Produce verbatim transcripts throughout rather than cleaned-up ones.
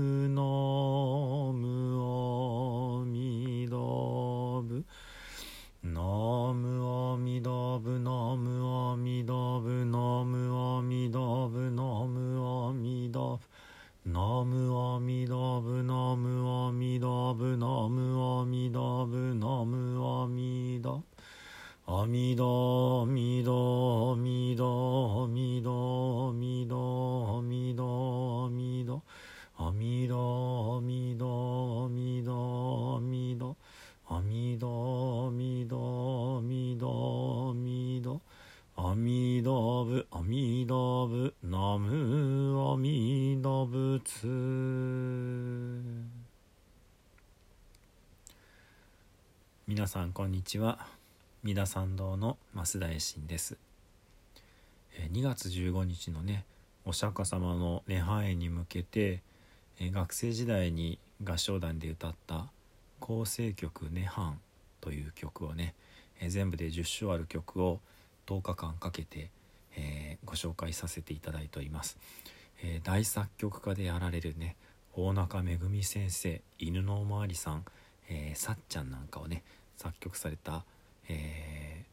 仏のむおみどぶのむおみどぶのむおみどぶのむおみどぶのむおみどぶのむおみどぶのむおみどぶのむおみどぶのむおみどぶ阿弥陀弥陀弥陀弥陀弥陀弥陀弥陀阿弥陀弥陀弥陀弥陀阿弥陀弥陀弥陀弥陀阿弥陀仏阿弥陀仏南無阿弥陀仏。皆さんこんにちは。三田参道の増田衛進です。にがつじゅうごにちのねお釈迦様の涅槃会に向けて学生時代に合唱団で歌った構成曲「涅槃」という曲をね全部でじゅっしょうある曲をとおかかんかけて、えー、ご紹介させていただいております、えー、大作曲家であられるね大中めぐみ先生、犬のおまわりさん、えー、さっちゃんなんかをね作曲されたえー、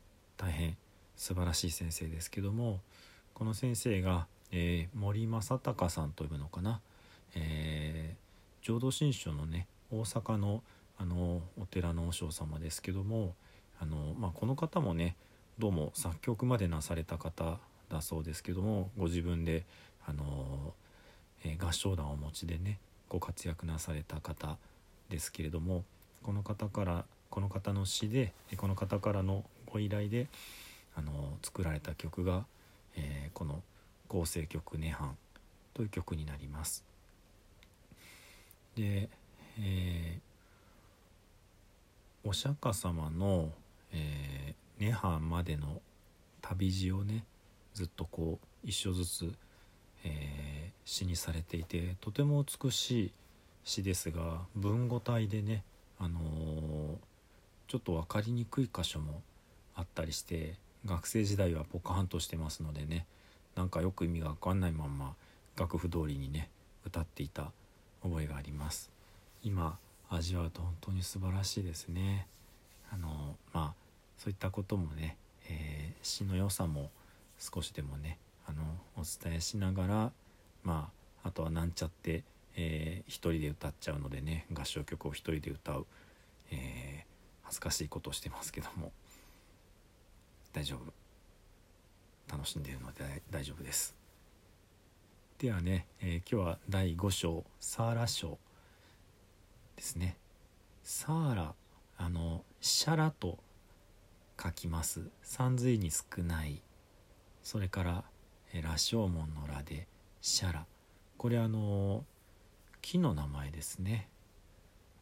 大変素晴らしい先生ですけども、この先生が、えー、森正孝さんと呼ぶのかな、えー、浄土真宗のね大阪の、あのお寺の和尚様ですけども、あの、まあ、この方もねどうも作曲までなされた方だそうですけども、ご自分で、あのーえー、合唱団をお持ちでねご活躍なされた方ですけれども、この方からこの方の詩でこの方からのご依頼であの作られた曲が、えー、この構成曲「涅槃」という曲になります。で、えー、お釈迦様の、えー、涅槃までの旅路をねずっとこう一緒ずつ、えー、詩にされていて、とても美しい詩ですが文語体でねあのーちょっと分かりにくい箇所もあったりして、学生時代はポカハンとしてますのでね、なんかよく意味が分かんないまま楽譜通りにね歌っていた覚えがあります。今味わうと本当に素晴らしいですね。あのまあそういったこともね、えー、詩の良さも少しでもねあのお伝えしながら、まああとはなんちゃって、えー、一人で歌っちゃうのでね合唱曲を一人で歌う、えー恥ずかしいことをしてますけども、大丈夫、楽しんでいるので大丈夫です。ではね、えー、今日はだいごしょうサーラ章ですね。サーラ、あのシャラと書きます。三髄に少ない、それから羅生門の羅でシャラ、これあの木の名前ですね。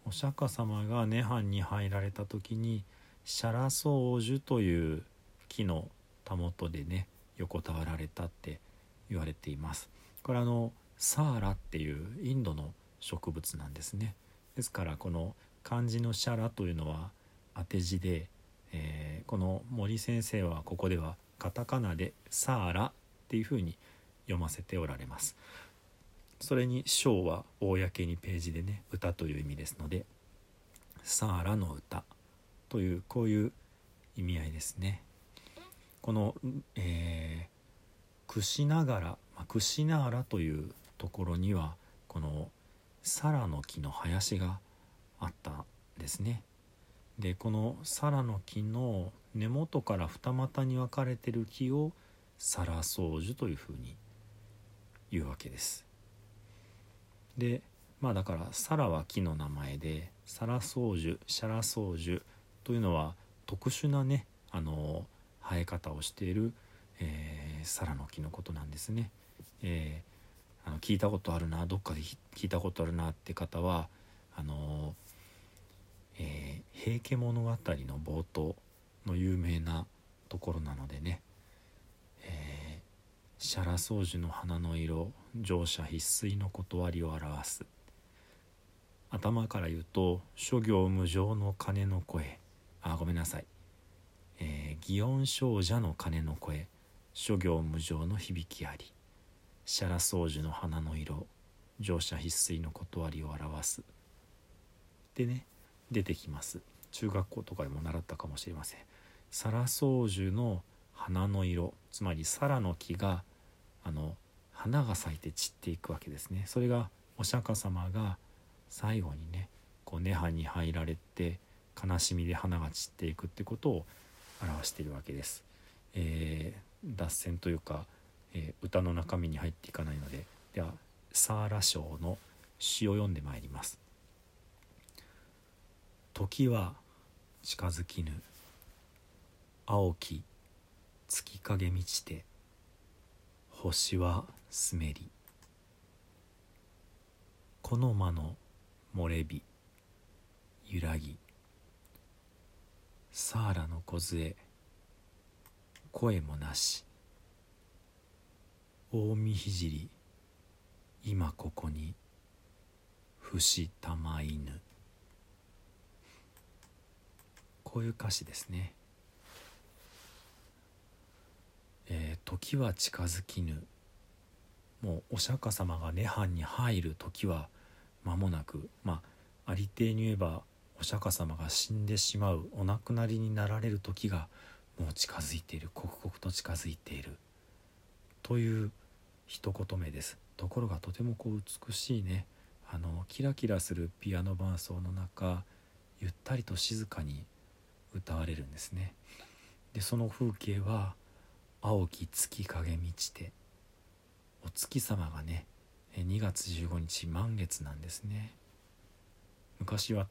お釈迦様が涅槃に入られた時にシャラソウジュという木のたもとでね横たわられたって言われています。これあのサーラっていうインドの植物なんですね。ですからこの漢字のシャラというのは当て字で、えー、この森先生はここではカタカナでサーラっていうふうに読ませておられます。それに章は公にページでね歌という意味ですので、サーラの歌というこういう意味合いですね。この、えー、クシナガラ、クシナーラというところにはこのサラの木の林があったんですね。でこのサラの木の根元から二股に分かれている木をサラソウジュというふうに言うわけです。でまあだからサラは木の名前で、サラソウジュ、シャラソウジュというのは特殊なねあの生え方をしている、えー、サラの木のことなんですね、えー、あの聞いたことあるな、どっかで聞いたことあるなって方はあの、えー、平家物語の冒頭の有名なところなのでね、えー、シャラソウジュの花の色、乗車必須の断りを表す。頭から言うと諸行無常の鐘の声、あごめんなさい、えー、祇園少女の鐘の声、諸行無常の響きあり、シャラソウジュの花の色、乗車必須の断りを表すでね、出てきます。中学校とかでも習ったかもしれません。サラソウジュの花の色、つまりサラの木があの花が咲いて散っていくわけですね。それがお釈迦様が最後にね、こう涅槃に入られて悲しみで花が散っていくってことを表しているわけです、えー、脱線というか、えー、歌の中身に入っていかないので、ではサーラ章の詩を読んでまいります。時は近づきぬ青き月影満ちて星はすめり、この間の漏れ日揺らぎ、サーラの梢声もなし、大見聖今ここに伏したまいぬ。こういう歌詞ですね。えー、時は近づきぬ、もうお釈迦様が涅槃に入る時は間もなく、まあありていに言えばお釈迦様が死んでしまう、お亡くなりになられる時がもう近づいている、刻々と近づいているという一言目です。ところがとてもこう美しいね、あのキラキラするピアノ伴奏の中、ゆったりと静かに歌われるんですね。でその風景は青き月影満ちて、お月様がね、にがつじゅうごにち満月なんですね。昔は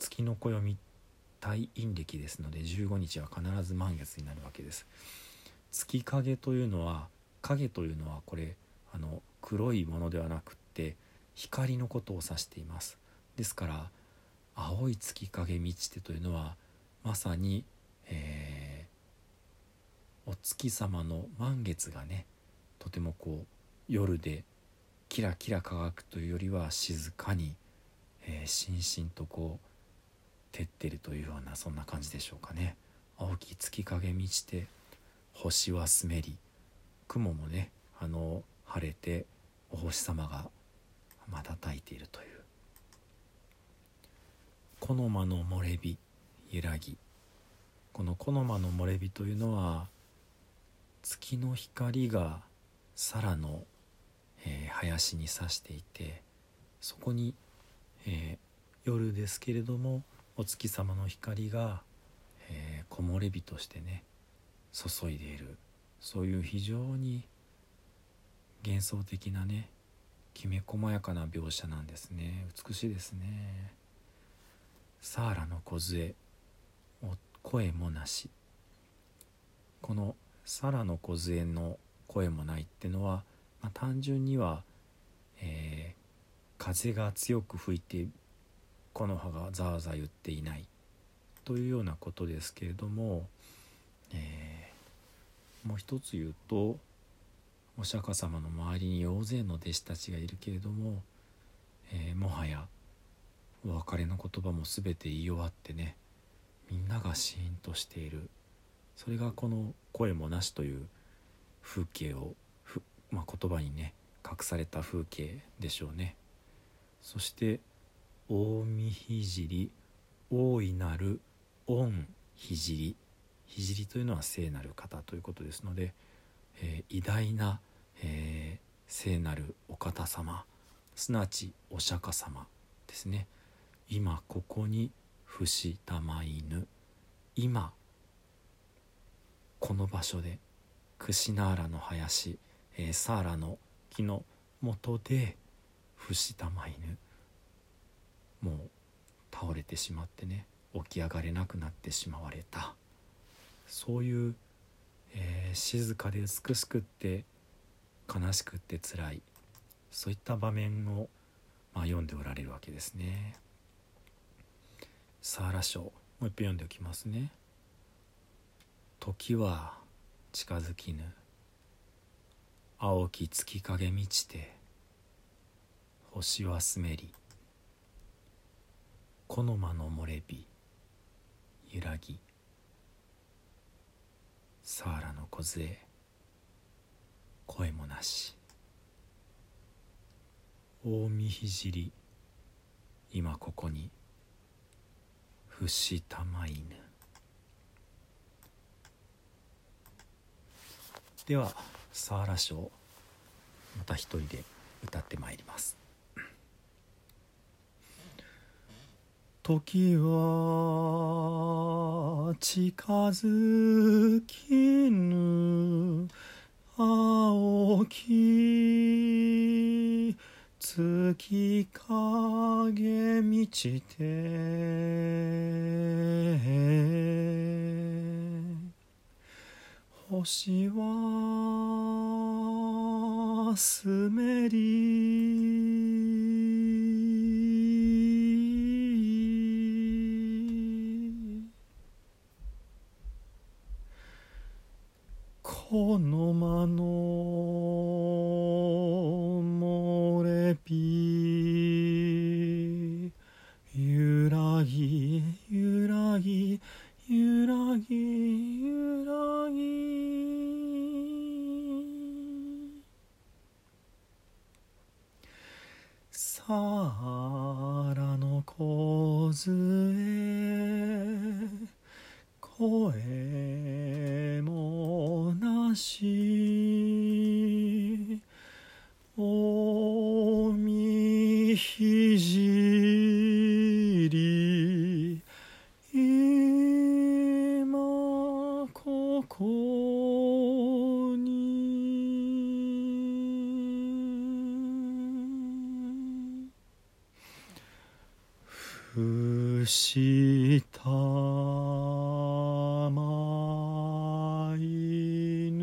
月の暦大陰暦ですので、じゅうごにちは必ず満月になるわけです。月影というのは、影というのはこれあの黒いものではなくって光のことを指しています。ですから青い月影満ちてというのはまさに、えー、お月様の満月がね、とてもこう夜でキラキラ輝くというよりは静かに、えー、しんしんとこう照ってるというような、そんな感じでしょうかね。青き月影満ちて星はすめり、雲もねあの晴れてお星様が瞬いているという。この間の漏れ日揺らぎ、このこの間の漏れ日というのは、月の光がサラの、えー、林に差していて、そこに、えー、夜ですけれどもお月様の光が、えー、木漏れ日としてね注いでいる、そういう非常に幻想的なね、きめ細やかな描写なんですね。美しいですね。サーラの梢声もなし、このサラの梢の声もないってのは、まあ、単純には、えー、風が強く吹いて木の葉がザーザー言っていないというようなことですけれども、えー、もう一つ言うと、お釈迦様の周りに大勢の弟子たちがいるけれども、えー、もはやお別れの言葉も全て言い終わってね、みんながシーンとしている。それがこの声もなしという風景を、ふ、まあ、言葉にね隠された風景でしょうね。そして大見聖、大いなる恩聖、聖というのは聖なる方ということですので、えー、偉大な、えー、聖なるお方様、すなわちお釈迦様ですね。今ここに伏したまいぬ、今この場所で、クシナーラの林、えー、サーラの木の元で伏したまいぬ、もう倒れてしまってね、起き上がれなくなってしまわれた、そういう、えー、静かで美しくって悲しくってつらい、そういった場面を、まあ、読んでおられるわけですね。サーラ章、もう一遍読んでおきますね。時は近づきぬ青き月影満ちて星はすめり、この間の漏れ日揺らぎ、サーラの梢声もなし、大見聖今ここに伏したまいぬ。ではサーラショーまた一人で歌ってまいります。時は近づきぬ青き月影満ちて星はすめりこの間のもれびゆらぎゆらぎゆらぎゆらぎさらの小杖声もなし大見聖ここに伏したまいぬ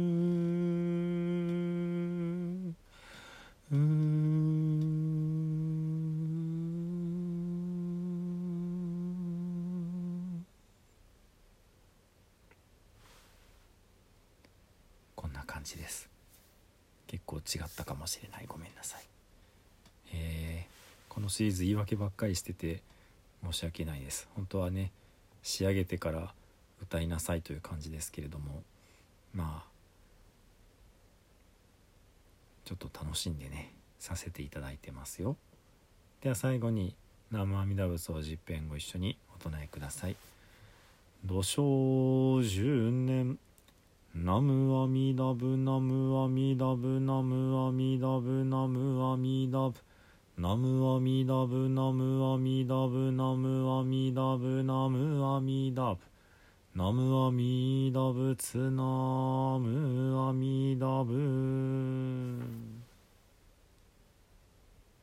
感じです。結構違ったかもしれない。ごめんなさい。えー、このシリーズ言い訳ばっかりしてて申し訳ないです。本当はね仕上げてから歌いなさいという感じですけれども、まあちょっと楽しんでねさせていただいてますよ。では最後に南無阿弥陀仏を十遍ご一緒にお唱えください。土生十年ナムアミダブナムアミダブナムアミダブナムアミダブナムアミダブナムアミダブナムアミダブナムアミダブナムアミダブツナムアミダブ